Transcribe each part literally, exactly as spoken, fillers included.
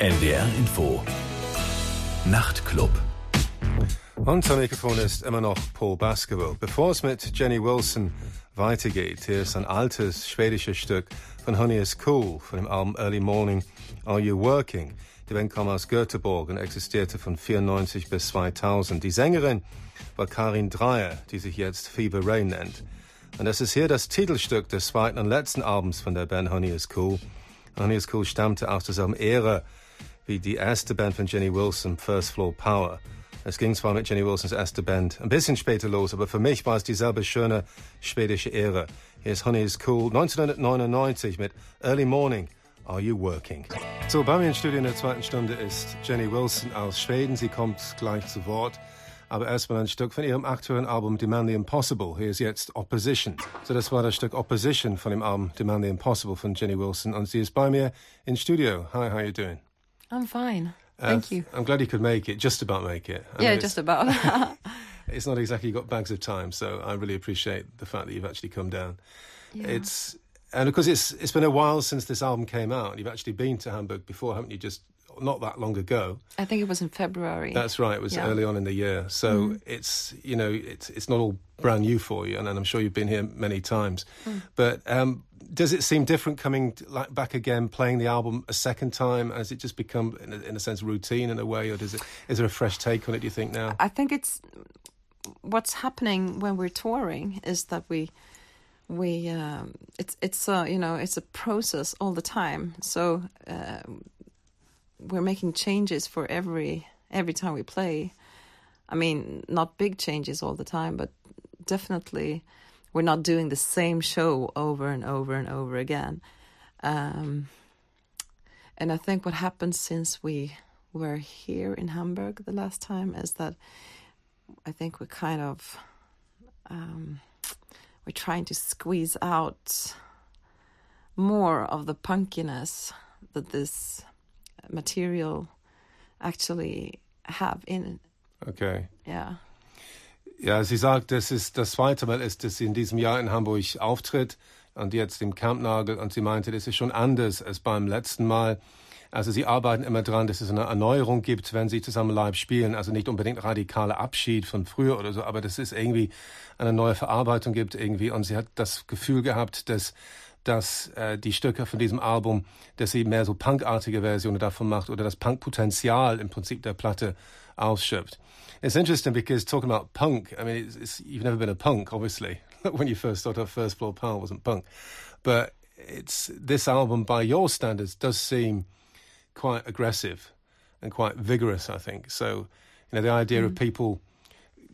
N D R Info Nachtclub. Unser Mikrofon ist immer noch Paul Baskerville. Bevor es mit Jenny Wilson weitergeht, hier ist ein altes schwedisches Stück von Honey is Cool von dem Album Early Morning Are You Working? Die Band kam aus Göteborg und existierte von vierundneunzig bis zweitausend. Die Sängerin war Karin Dreijer, die sich jetzt Fever Rain nennt. Und das ist hier das Titelstück des zweiten und letzten Albums von der Band Honey is Cool. Honey is Cool stammte aus derselben Ära wie die erste Band von Jenny Wilson, First Floor Power. Es ging zwar mit Jenny Wilsons erster Band ein bisschen später los, aber für mich war es dieselbe schöne schwedische Ära. Hier ist Honey is Cool neunzehnhundertneunundneunzig mit Early Morning Are You Working? So, bei mir im Studio in der zweiten Stunde ist Jenny Wilson aus Schweden. Sie kommt gleich zu Wort. Aber erstmal ein Stück von ihrem aktuellen Album Demand the Impossible. Hier ist jetzt Opposition. So, das war das Stück Opposition von dem Album Demand the Impossible von Jenny Wilson. Und sie ist bei mir im Studio. Hi, how are you doing? I'm fine. Uh, Thank you. I'm glad you could make it. Just about make it. I yeah, just about. It's not exactly, you got bags of time, so I really appreciate the fact that you've actually come down. Yeah. It's, and of course, it's it's been a while since this album came out. You've actually been to Hamburg before, haven't you? Just not that long ago. I think it was in February. That's right. It was yeah. early on in the year. So mm. it's, you know, it's it's not all brand new for you, and, and I'm sure you've been here many times. Mm. But um, does it seem different coming like back again, playing the album a second time? Has it just become, in a, in a sense, routine in a way, or does it? Is there a fresh take on it? Do you think now? I think it's what's happening when we're touring is that we we um, it's it's uh, you know it's a process all the time. So. Uh, We're making changes for every every time we play. I mean, not big changes all the time, but definitely we're not doing the same show over and over and over again. Um, and I think what happened since we were here in Hamburg the last time is that I think we're kind of um, we're trying to squeeze out more of the punkiness that this material actually have in it. Okay. Yeah. Ja, sie sagt, das ist das zweite Mal ist, dass sie in diesem Jahr in Hamburg auftritt und jetzt im Kampnagel, und sie meinte, das ist schon anders als beim letzten Mal. Also sie arbeiten immer dran, dass es eine Erneuerung gibt, wenn sie zusammen live spielen. Also nicht unbedingt radikaler Abschied von früher oder so, aber dass es irgendwie eine neue Verarbeitung gibt irgendwie. Und sie hat das Gefühl gehabt, dass dass äh, die Stücke von diesem Album, dass sie mehr so punkartige Versionen davon macht oder das Punk-Potenzial im Prinzip der Platte ausschöpft. It's interesting because talking about punk, I mean, it's, it's, you've never been a punk, obviously. When you first started off, First Floor Power wasn't punk. But it's this album, by your standards, does seem quite aggressive and quite vigorous, I think. So, you know, the idea mm. of people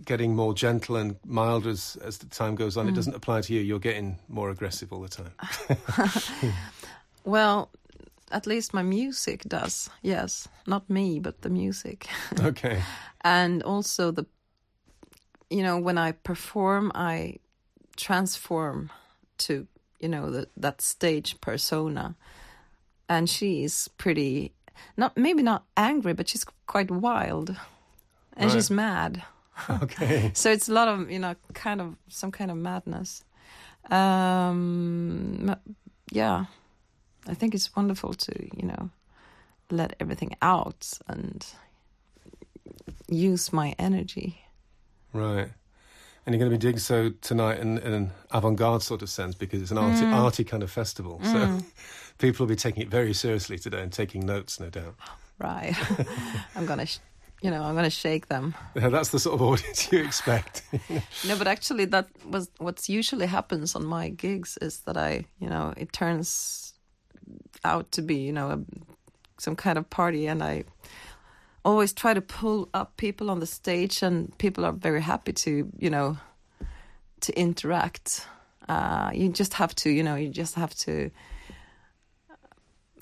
getting more gentle and mild as, as the time goes on. Mm. It doesn't apply to you. You're getting more aggressive all the time. Well, at least my music does. Yes. Not me, but the music. Okay. And also the, you know, when I perform, I transform to, you know, the, that stage persona. And she is pretty, not maybe not angry, but she's quite wild. And right. She's mad. Okay. So it's a lot of, you know, kind of some kind of madness. Um, yeah, I think it's wonderful to, you know, let everything out and use my energy. Right. And you're going to be doing so tonight in, in an avant-garde sort of sense, because it's an arty, mm. arty kind of festival. Mm. So people will be taking it very seriously today and taking notes, no doubt. Right. I'm going to... Sh- You know, I'm going to shake them. Yeah, that's the sort of audience you expect. No, but actually that was what usually happens on my gigs is that I, you know, it turns out to be, you know, a, some kind of party, and I always try to pull up people on the stage, and people are very happy to, you know, to interact. Uh, you just have to, you know, you just have to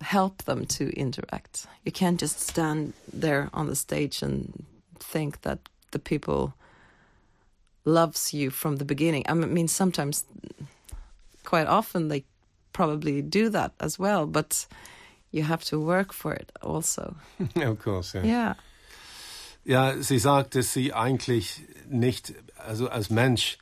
help them to interact. You can't just stand there on the stage and think that the people loves you from the beginning. I mean, sometimes, quite often, they probably do that as well, but you have to work for it also. Of course, yeah. Yeah. Ja, sie sagt, dass sie eigentlich nicht, also als Mensch,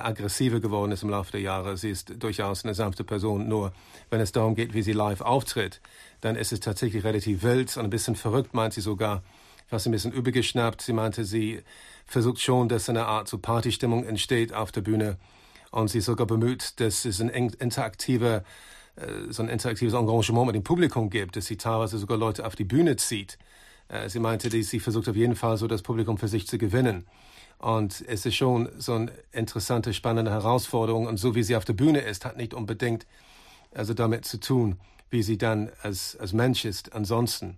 aggressiver geworden ist im Laufe der Jahre. Sie ist durchaus eine sanfte Person. Nur wenn es darum geht, wie sie live auftritt, dann ist es tatsächlich relativ wild und ein bisschen verrückt, meint sie sogar. Fast ein bisschen übergeschnappt. Sie meinte, sie versucht schon, dass eine Art so Partystimmung entsteht auf der Bühne. Und sie ist sogar bemüht, dass es ein interaktiver, so ein interaktives Engagement mit dem Publikum gibt, dass sie teilweise sogar Leute auf die Bühne zieht. Sie meinte, dass sie versucht auf jeden Fall so das Publikum für sich zu gewinnen. Und es ist schon so eine interessante, spannende Herausforderung. Und so wie sie auf der Bühne ist, hat nicht unbedingt also damit zu tun, wie sie dann als, als Mensch ist ansonsten.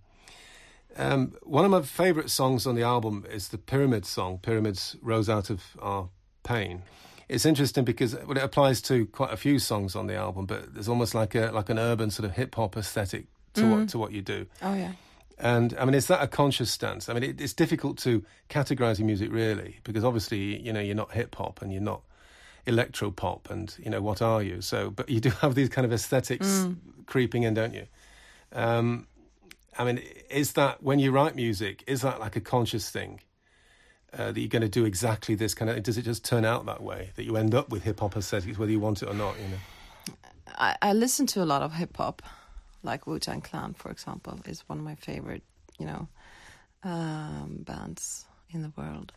Um, one of my favorite songs on the album is the Pyramids song, Pyramids Rose Out of Our Pain. It's interesting because well, it applies to quite a few songs on the album, but there's almost like a like an urban sort of hip-hop aesthetic to, mm. what, to what you do. Oh, yeah. And, I mean, is that a conscious stance? I mean, it, it's difficult to categorise your music, really, because obviously, you know, you're not hip-hop and you're not electro-pop and, you know, what are you? So, but you do have these kind of aesthetics mm. creeping in, don't you? Um, I mean, is that, when you write music, is that like a conscious thing uh, that you're going to do exactly this kind of, does it just turn out that way, that you end up with hip-hop aesthetics, whether you want it or not, you know? I, I listen to a lot of hip-hop. Like Wu-Tang Clan, for example, is one of my favorite, you know, um, bands in the world.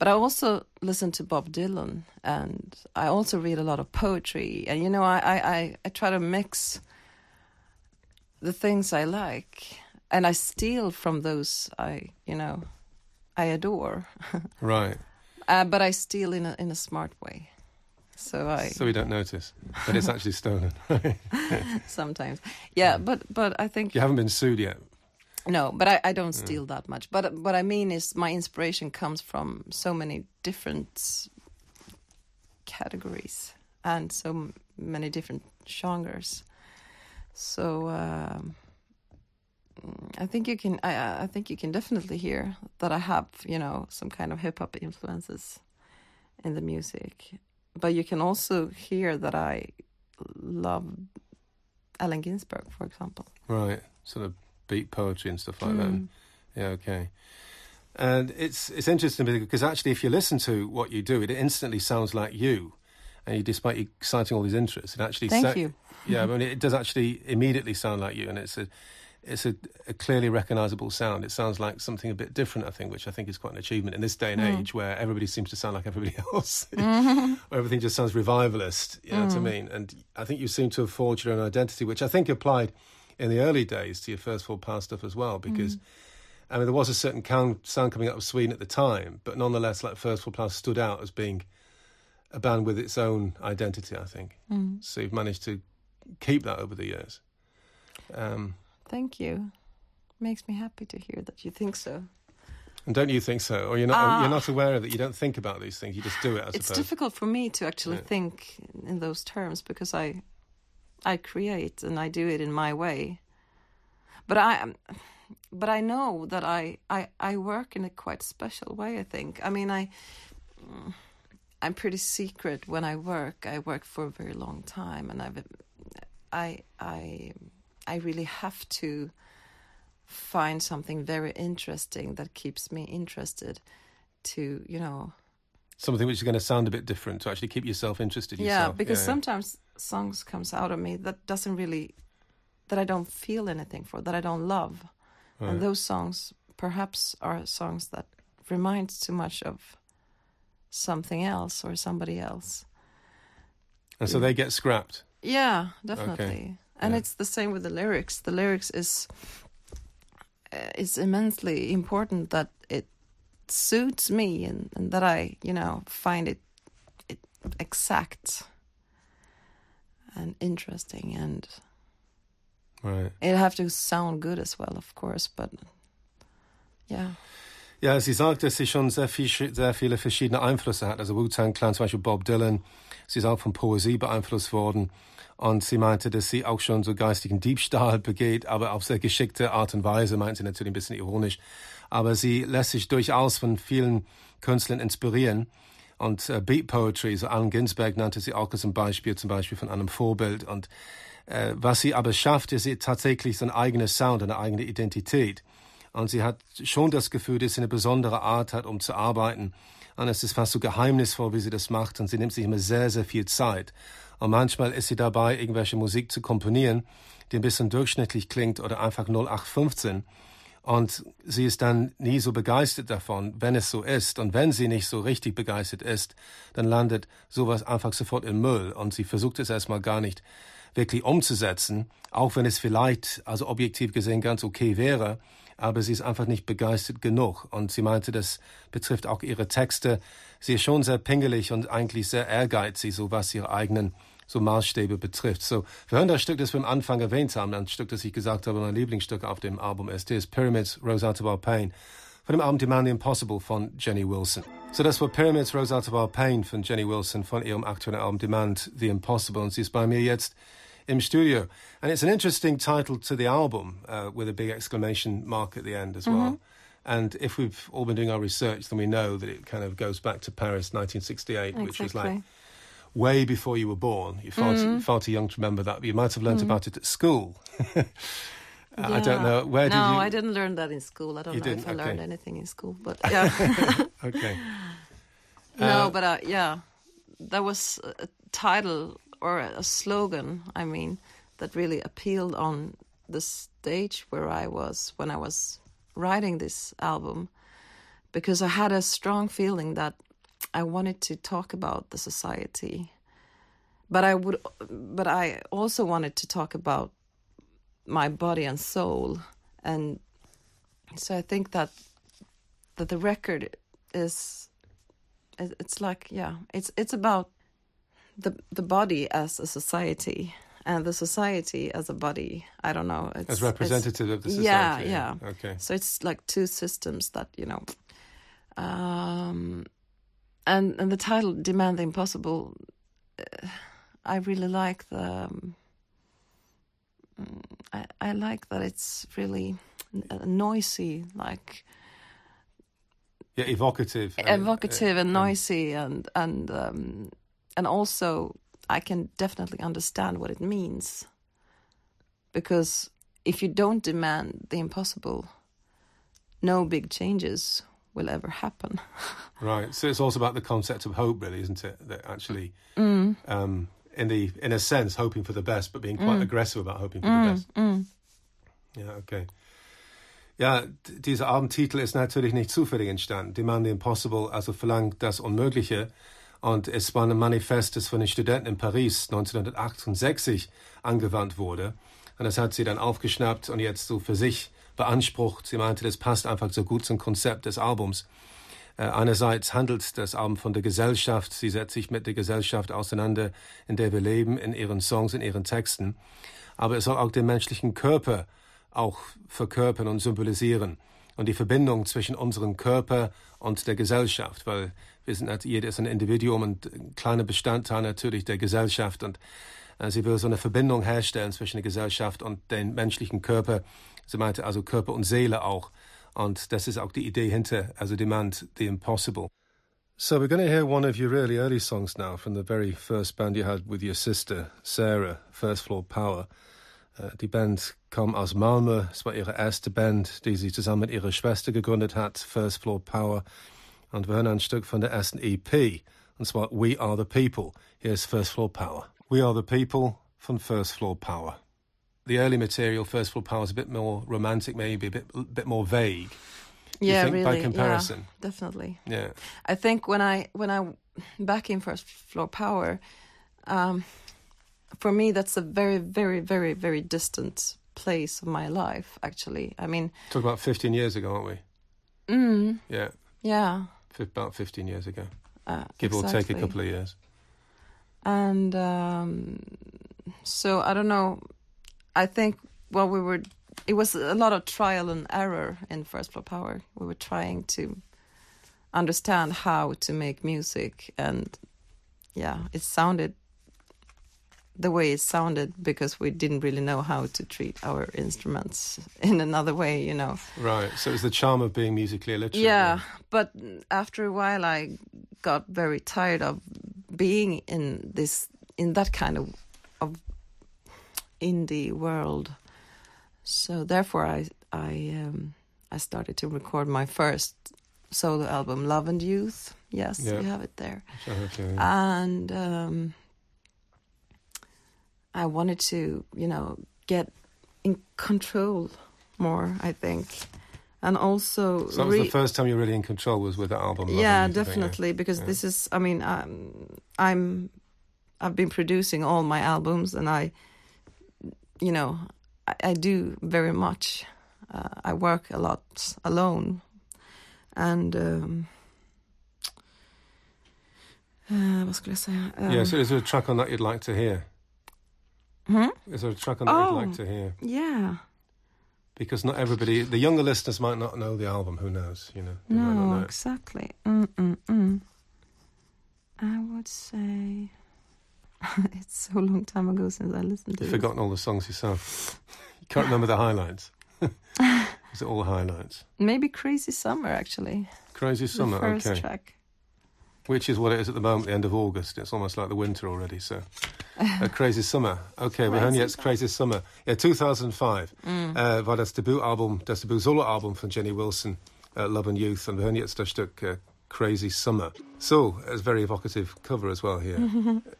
But I also listen to Bob Dylan, and I also read a lot of poetry. And, you know, I, I, I try to mix the things I like, and I steal from those I, you know, I adore. Right. uh, but I steal in a, in a smart way. So I. So we don't notice, but it's actually stolen. Sometimes, yeah, but but I think you haven't been sued yet. No, but I, I don't steal yeah. that much. But what I mean is, my inspiration comes from so many different categories and so many different genres. So um, I think you can. I I think you can definitely hear that I have, you know, some kind of hip hop influences in the music. But you can also hear that I love Allen Ginsberg, for example. Right, sort of beat poetry and stuff like mm. that. Yeah, okay. And it's it's interesting because actually if you listen to what you do, it instantly sounds like you. And you, despite you citing all these interests, it actually... Thank sa- you. Yeah, I mean, it does actually immediately sound like you. And it's a it's a, a clearly recognisable sound. It sounds like something a bit different, I think, which I think is quite an achievement in this day and mm. age where everybody seems to sound like everybody else, mm-hmm. where everything just sounds revivalist, you know mm. what I mean? And I think you seem to have forged your own identity, which I think applied in the early days to your First Floor Power stuff as well, because, mm. I mean, there was a certain sound coming out of Sweden at the time, but nonetheless, like, First Floor Power stood out as being a band with its own identity, I think. Mm. So you've managed to keep that over the years. Um... Thank you. Makes me happy to hear that you think so. And don't you think so? Or you're not, uh, you're not aware of it? You don't think about these things. You just do it, I it's suppose. It's difficult for me to actually yeah. think in those terms because I I create and I do it in my way. But I but I know that I, I, I work in a quite special way, I think. I mean, I, I'm pretty secret when I work. I work for a very long time and I've... I... I I really have to find something very interesting that keeps me interested to, you know... Something which is going to sound a bit different, to actually keep yourself interested yourself. Yeah, because yeah, sometimes yeah. songs comes out of me that doesn't really... that I don't feel anything for, that I don't love. Right. And those songs perhaps are songs that remind too much of something else or somebody else. And so they get scrapped? Yeah, definitely. Okay. And yeah. it's the same with the lyrics. The lyrics is uh, is immensely important that it suits me and, and that I, you know, find it, it exact and interesting. And right. it have to sound good as well, of course. But yeah. Ja, sie sagt, dass sie schon sehr, viel, sehr viele verschiedene Einflüsse hat. Also Wu-Tang Clan, zum Beispiel Bob Dylan. Sie ist auch von Poesie beeinflusst worden. Und sie meinte, dass sie auch schon so geistigen Diebstahl begeht, aber auf sehr geschickte Art und Weise, meint sie natürlich ein bisschen ironisch. Aber sie lässt sich durchaus von vielen Künstlern inspirieren. Und äh, Beat Poetry, so Allen Ginsberg nannte sie auch als ein Beispiel, zum Beispiel von einem Vorbild. Und äh, was sie aber schafft, ist tatsächlich so ein eigener Sound, eine eigene Identität. Und sie hat schon das Gefühl, dass sie eine besondere Art hat, um zu arbeiten Und es ist fast so geheimnisvoll, wie sie das macht. Und sie nimmt sich immer sehr, sehr viel Zeit. Und manchmal ist sie dabei, irgendwelche Musik zu komponieren, die ein bisschen durchschnittlich klingt oder einfach null acht fünfzehn. Und sie ist dann nie so begeistert davon, wenn es so ist. Und wenn sie nicht so richtig begeistert ist, dann landet sowas einfach sofort im Müll. Und sie versucht es erstmal gar nicht wirklich umzusetzen, auch wenn es vielleicht, also objektiv gesehen, ganz okay wäre. Aber sie ist einfach nicht begeistert genug. Und sie meinte, das betrifft auch ihre Texte. Sie ist schon sehr pingelig und eigentlich sehr ehrgeizig, so was ihre eigenen so Maßstäbe betrifft. So, wir hören das Stück, das wir am Anfang erwähnt haben, ein Stück, das ich gesagt habe, mein Lieblingsstück auf dem Album ist, ist Pyramids, Rose About Pain, von dem Album Demand the Impossible von Jenny Wilson. So, das war Pyramids, Rose About Pain von Jenny Wilson, von ihrem aktuellen Album Demand the Impossible. Und sie ist bei mir jetzt im Studio. And it's an interesting title to the album, uh, with a big exclamation mark at the end as mm-hmm. well. And if we've all been doing our research, then we know that it kind of goes back to Paris nineteen sixty-eight, exactly. Which was like way before you were born. You're far, mm-hmm. too, far too young to remember that. But you might have learnt mm-hmm. about it at school. yeah. I don't know. Where no, did you... I didn't learn that in school. I don't you know didn't? if I okay. learned anything in school. But yeah. okay. Uh, no, but uh, yeah, that was a title or a slogan, I mean, that really appealed on the stage where I was when I was writing this album, because I had a strong feeling that I wanted to talk about the society, but I would, but I also wanted to talk about my body and soul, and so I think that that the record is, it's like yeah, it's it's about the the body as a society and the society as a body. I don't know. It's, as representative it's, of the society. Yeah, yeah. Okay. So it's like two systems that you know. Um, And and the title "Demand the Impossible," uh, I really like the. Um, I I like that it's really n- noisy, like. Yeah, evocative. Evocative and, uh, and noisy, and and um, and also I can definitely understand what it means. Because if you don't demand the impossible, no big changes will ever happen. Right. So it's also about the concept of hope, really, isn't it? That actually, mm. um, in the in a sense, hoping for the best, but being quite mm. aggressive about hoping for mm. the best. Mm. Ja, okay. Ja, dieser Abendtitel ist natürlich nicht zufällig entstanden. Demand the Impossible, also verlangt das Unmögliche. Und es war ein Manifest, das von den Studenten in Paris neunzehnhundertachtundsechzig angewandt wurde. Und das hat sie dann aufgeschnappt und jetzt so für sich beansprucht. Sie meinte, das passt einfach so gut zum Konzept des Albums. Äh, einerseits handelt das Album von der Gesellschaft. Sie setzt sich mit der Gesellschaft auseinander, in der wir leben, in ihren Songs, in ihren Texten. Aber es soll auch den menschlichen Körper auch verkörpern und symbolisieren. Und die Verbindung zwischen unserem Körper und der Gesellschaft. Weil wir sind als jedes ein Individuum und ein kleiner Bestandteil natürlich der Gesellschaft. Und äh, sie will so eine Verbindung herstellen zwischen der Gesellschaft und den menschlichen Körper. Sie meinte also Körper und Seele auch. Und das ist auch die Idee hinter, also Demand the Impossible. So we're going to hear one of your really early songs now from the very first band you had with your sister, Sarah, First Floor Power. Uh, die Band kam aus Malmö. Es war ihre erste Band, die sie zusammen mit ihrer Schwester gegründet hat, First Floor Power. Und wir hören ein Stück von der ersten E P, und zwar We Are the People. Hier ist First Floor Power. We Are the People von First Floor Power. The early material, First Floor Power, is a bit more romantic, maybe a bit, bit more vague. Yeah, think, really. By comparison, yeah, definitely. Yeah, I think when I when I back in First Floor Power, um, for me that's a very, very, very, very distant place of my life. Actually, I mean, talk about fifteen years ago, aren't we? Mm. Yeah. Yeah. F- about fifteen years ago, uh, give exactly. or take a couple of years. And um, so I don't know. I think well, we were, it was a lot of trial and error in First Floor Power. We were trying to understand how to make music, and yeah, it sounded the way it sounded because we didn't really know how to treat our instruments in another way, you know. Right, so it was the charm of being musically illiterate. Yeah, but after a while I got very tired of being in this, in that kind of, of indie world, so therefore I I um, I started to record my first solo album, Love and Youth. Yes, yeah. You have it there. Okay. And um, I wanted to, you know, get in control more, I think. And also... So that was re- the first time you were really in control was with the album. Love yeah, and Youth, definitely, yeah. Because yeah. this is, I mean, I'm, I'm, I've been producing all my albums and I, you know, I, I do very much. Uh, I work a lot alone. And... Um, Uh, what should I say? Um, yeah, so is there a track on that you'd like to hear? Hmm? Is there a track on that oh, you'd like to hear? Yeah. Because not everybody, the younger listeners might not know the album, who knows, you know? They no, might not know exactly. Mm-mm-mm. I would say it's so long time ago since I listened to it. You've forgotten all the songs you sang. You can't remember the highlights. Is it all highlights? Maybe Crazy Summer, actually. Crazy Summer, okay. The first okay. track. Which is what it is at the moment, the end of August. It's almost like the winter already, so... A Crazy Summer. Okay, wir hören jetzt Crazy Summer. Ja, zweitausendfünf mm. äh, war das Debütalbum, das Debüt-Solo-Album von Jenny Wilson, uh, Love and Youth. Und wir hören jetzt das Stück uh, Crazy Summer. So, a very evocative cover as well here.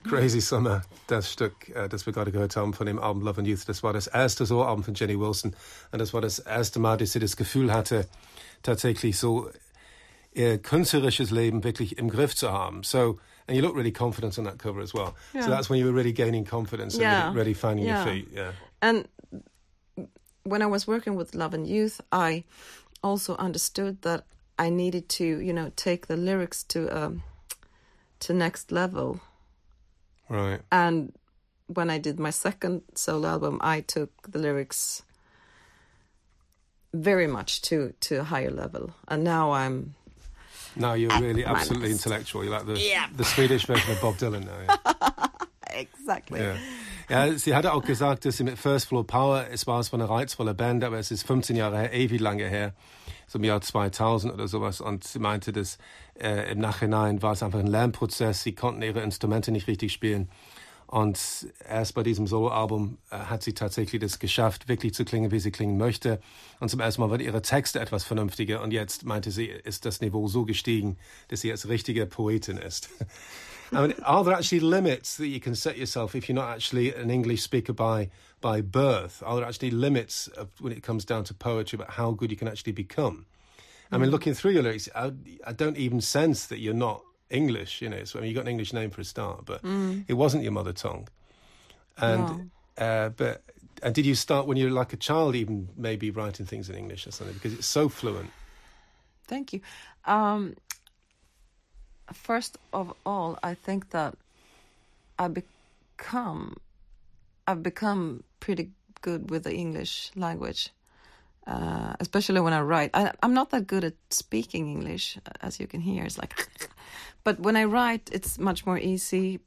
Crazy Summer, das Stück, uh, das wir gerade gehört haben von dem Album Love and Youth. Das war das erste Solo-Album von Jenny Wilson. Und das war das erste Mal, dass sie das Gefühl hatte, tatsächlich so... ihr künstlerisches Leben wirklich im Griff zu haben. So, and you look really confident on that cover as well. Yeah. So that's when you were really gaining confidence and yeah. really, really finding yeah. your feet. Yeah. And when I was working with Love and Youth, I also understood that I needed to, you know, take the lyrics to um, to next level. Right. And when I did my second solo album, I took the lyrics very much to, to a higher level. And now I'm... Now you're really absolutely best. Intellectual. You're like the, yeah. the Swedish version of Bob Dylan now. Yeah. Exactly. Yeah. Ja, sie hatte auch gesagt, dass sie mit First Floor Power, es war es war eine reizvolle Band, aber es ist fünfzehn Jahre her, ewig lange her, so im Jahr zweitausend oder sowas. Und sie meinte, dass äh, im Nachhinein war es einfach ein Lernprozess. Sie konnten ihre Instrumente nicht richtig spielen. Und erst bei diesem Soloalbum äh, hat sie tatsächlich das geschafft, wirklich zu klingen, wie sie klingen möchte. Und zum ersten Mal wurden ihre Texte etwas vernünftiger. Und jetzt, meinte sie, ist das Niveau so gestiegen, dass sie jetzt richtige Poetin ist. I mean, are there actually limits that you can set yourself if you're not actually an English speaker by by birth? Are there actually limits of, when it comes down to poetry about how good you can actually become? I mean, looking through your lyrics, I, I don't even sense that you're not English, you know, so I mean, you got an English name for a start, but mm. it wasn't your mother tongue. And no. uh, but and did you start when you were like a child, even maybe writing things in English or something? Because it's so fluent. Thank you. Um, first of all, I think that I become, I've become pretty good with the English language, uh, especially when I write. I, I'm not that good at speaking English, as you can hear. It's like... But when I write, it's much more easy.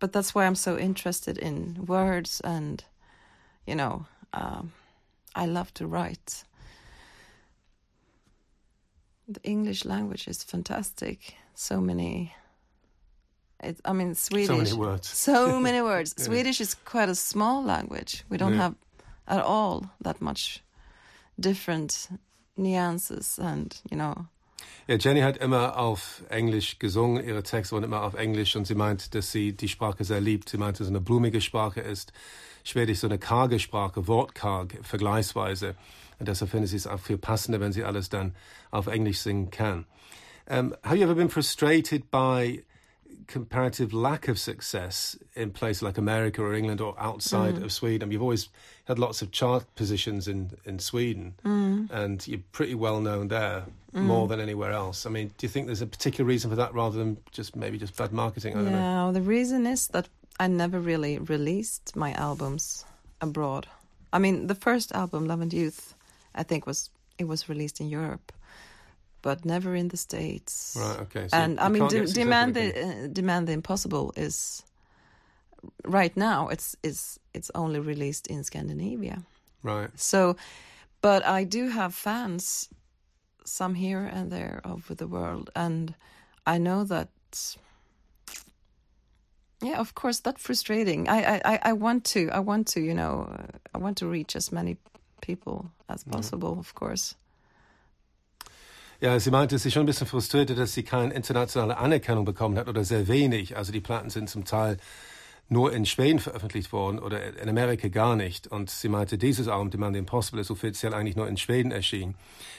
But that's why I'm so interested in words and, you know, um, I love to write. The English language is fantastic. So many... It, I mean, Swedish... So many words. So many words. Yeah. Swedish is quite a small language. We don't yeah. have at all that much different nuances and, you know... Ja, Jenny hat immer auf Englisch gesungen, ihre Texte waren immer auf Englisch und sie meint, dass sie die Sprache sehr liebt. Sie meint, dass es eine blumige Sprache ist, Schwedisch so eine karge Sprache, wortkarg vergleichsweise. Und deshalb finde ich es auch viel passender, wenn sie alles dann auf Englisch singen kann. Um, have you ever been frustrated by comparative lack of success in places like America or England or outside mm. of Sweden? I mean, you've always had lots of chart positions in, in Sweden mm. and you're pretty well known there mm. more than anywhere else. I mean, do you think there's a particular reason for that rather than just maybe just bad marketing? I don't yeah, know. The reason is that I never really released my albums abroad. I mean, the first album, Love and Youth, I think was it was released in Europe. But never in the States. Right, okay. So and I mean, de- demand the uh, demand the impossible is right now. It's it's it's only released in Scandinavia. Right. So, but I do have fans, some here and there over the world, and I know that. Yeah, of course, that's frustrating. I I I want to I want to you know I want to reach as many people as possible, mm. of course. Ja, sie meinte, sie schon ein bisschen frustrierte, dass sie keine internationale Anerkennung bekommen hat oder sehr wenig. Also die Platten sind zum Teil nur in Schweden veröffentlicht worden oder in Amerika gar nicht. Und sie meinte, dieses Album, Demand the Impossible, ist offiziell eigentlich nur in Schweden erschienen.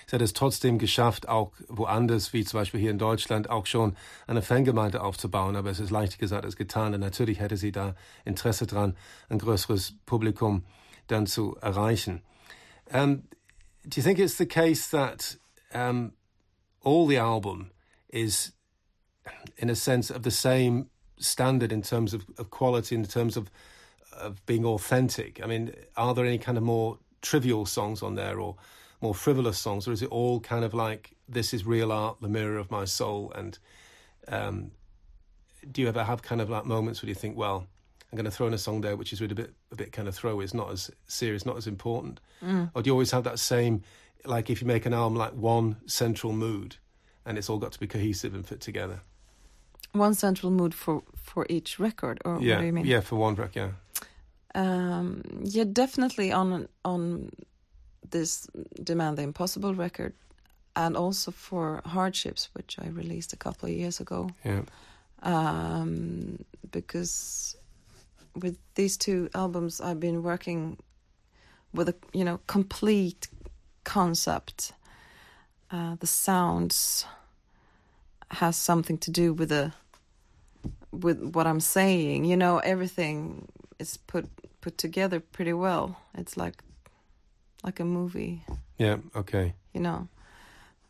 Sie hat es trotzdem geschafft, auch woanders, wie zum Beispiel hier in Deutschland, auch schon eine Fangemeinde aufzubauen. Aber es ist leicht gesagt als getan. Und natürlich hätte sie da Interesse dran, ein größeres Publikum dann zu erreichen. Um, do you think it's the case that um, all the album is, in a sense, of the same standard in terms of, of quality, in terms of, of being authentic? I mean, are there any kind of more trivial songs on there or more frivolous songs, or is it all kind of like, this is real art, the mirror of my soul? And um, do you ever have kind of like moments where you think, well, I'm going to throw in a song there which is really a bit, a bit kind of throw, it's not as serious, not as important? Mm. Or do you always have that same, like if you make an album, like one central mood and it's all got to be cohesive and fit together? One central mood for, for each record, or yeah, what do you mean? Yeah, for one record, yeah. Um, yeah, definitely on on this Demand the Impossible record, and also for Hardships, which I released a couple of years ago. Yeah. Um, because with these two albums, I've been working with a you know complete concept. Uh, the sounds has something to do with the with what I'm saying, you know, everything is put put together pretty well. It's like like a movie. Yeah, okay. You know.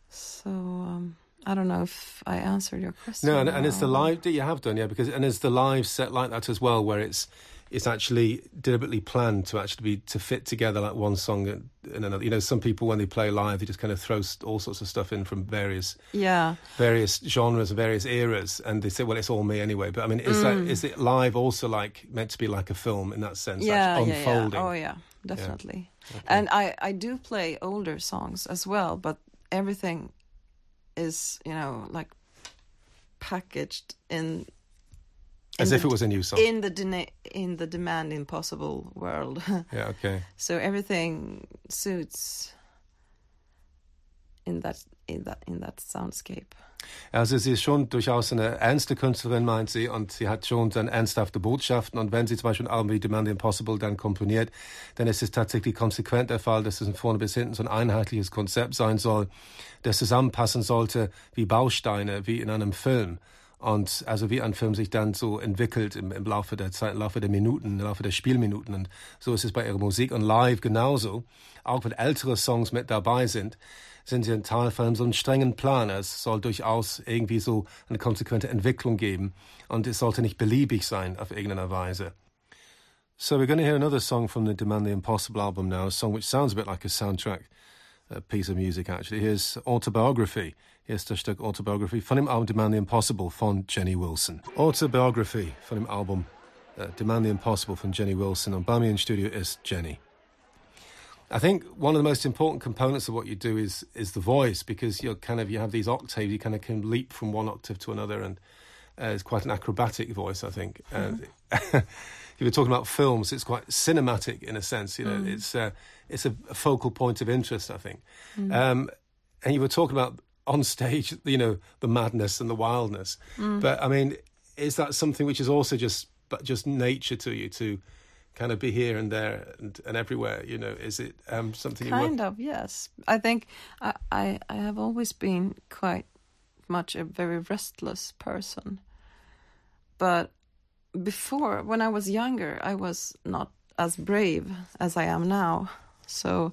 So um, I don't know if I answered your question. No, and, and it's the live that you have done, yeah, because and it's the live set like that as well, where it's it's actually deliberately planned to actually be to fit together like one song and, and another. You know, some people when they play live, they just kind of throw all sorts of stuff in from various yeah various genres, various eras, and they say, well, it's all me anyway. But I mean, is mm. that is it live also like meant to be like a film in that sense? Yeah, like unfolding? Yeah, yeah. Oh yeah, definitely. Yeah. Okay. And I I do play older songs as well, but everything is, you know, like packaged in. In As if the, it was a new song. In the de- in the Demand Impossible world. Yeah, okay. So everything suits in that in that in that soundscape. Also sie ist schon durchaus eine ernste Künstlerin, meint sie, und sie hat schon dann ernsthafte Botschaften. Und wenn sie zum Beispiel ein Album wie Demand the Impossible dann komponiert, dann ist es tatsächlich konsequent der Fall, dass es von vorne bis hinten so ein einheitliches Konzept sein soll, das zusammenpassen sollte wie Bausteine, wie in einem Film. Und also wie ein Film sich dann so entwickelt im, im Laufe der Zeit, im Laufe der Minuten, im Laufe der Spielminuten. Und so ist es bei ihrer Musik und live genauso. Auch wenn ältere Songs mit dabei sind, sind sie ein Teil von so einem strengen Plan. Es soll durchaus irgendwie so eine konsequente Entwicklung geben. Und es sollte nicht beliebig sein auf irgendeiner Weise. So we're going to hear another song from the Demand the Impossible album now. A song which sounds a bit like a soundtrack, a piece of music actually. Here's Autobiography. Hier ist das Stück Autobiography von dem Album Demand the Impossible von Jenny Wilson. Autobiography von dem Album uh, Demand the Impossible von Jenny Wilson. Und bei mir im Studio ist Jenny. I think one of the most important components of what you do is is the voice, because you're kind of, you have these octaves, you kind of can leap from one octave to another, and uh, it's quite an acrobatic voice, I think. Mm-hmm. And you were talking about films, it's quite cinematic in a sense, you know, mm. it's, uh, it's a, a focal point of interest, I think. Mm. Um, and you were talking about on stage, you know, the madness and the wildness. Mm. But I mean, is that something which is also just but just nature to you, to kind of be here and there and, and everywhere? You know, is it um, something kind you kind of? Yes, I think I, I I have always been quite much a very restless person. But before, when I was younger, I was not as brave as I am now. So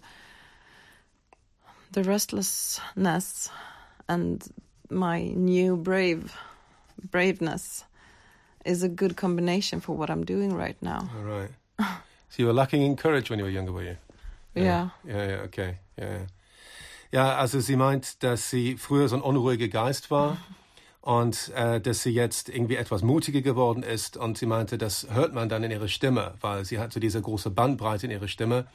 the restlessness and my new brave braveness is a good combination for what I'm doing right now. All right. So you were lacking in courage when you were younger, were you? Yeah. Ja, ja, ja, okay. Ja, ja. Ja, also sie meint, dass sie früher so ein unruhiger Geist war und äh, dass sie jetzt irgendwie etwas mutiger geworden ist, und sie meinte, das hört man dann in ihrer Stimme, weil sie hat so diese große Bandbreite in ihrer Stimme.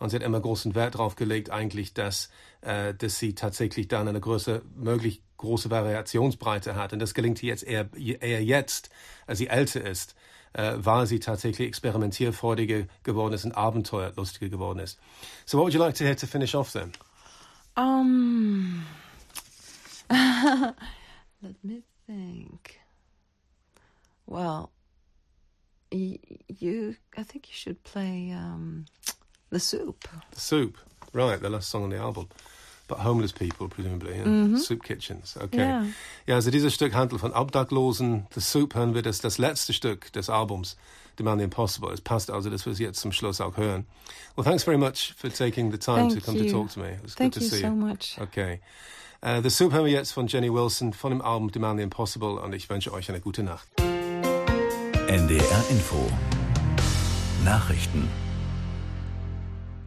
Und sie hat immer großen Wert darauf gelegt, eigentlich, dass, äh, dass sie tatsächlich dann eine größere, möglich große Variationsbreite hat. Und das gelingt ihr jetzt eher, eher jetzt, als sie älter ist, äh, weil sie tatsächlich experimentierfreudiger geworden ist und abenteuerlustiger geworden ist. So what would you like to hear to finish off then? Um, Let me think. Well, y- you, I think you should play um, The Soup. The Soup, right, the last song on the album. But homeless people, presumably, yeah. mm-hmm. Soup Kitchens, okay. Yeah. Ja, also dieses Stück handelt von Obdachlosen. The Soup hören wir, das, das letzte Stück des Albums, Demand the Impossible. Es passt also, dass wir es jetzt zum Schluss auch hören. Well, thanks very much for taking the time Thank to come you. to talk to me. It was Thank good to see you. Thank you so much. Okay. Uh, The Soup hören wir jetzt von Jenny Wilson, von dem Album Demand the Impossible, und ich wünsche euch eine gute Nacht. N D R Info Nachrichten.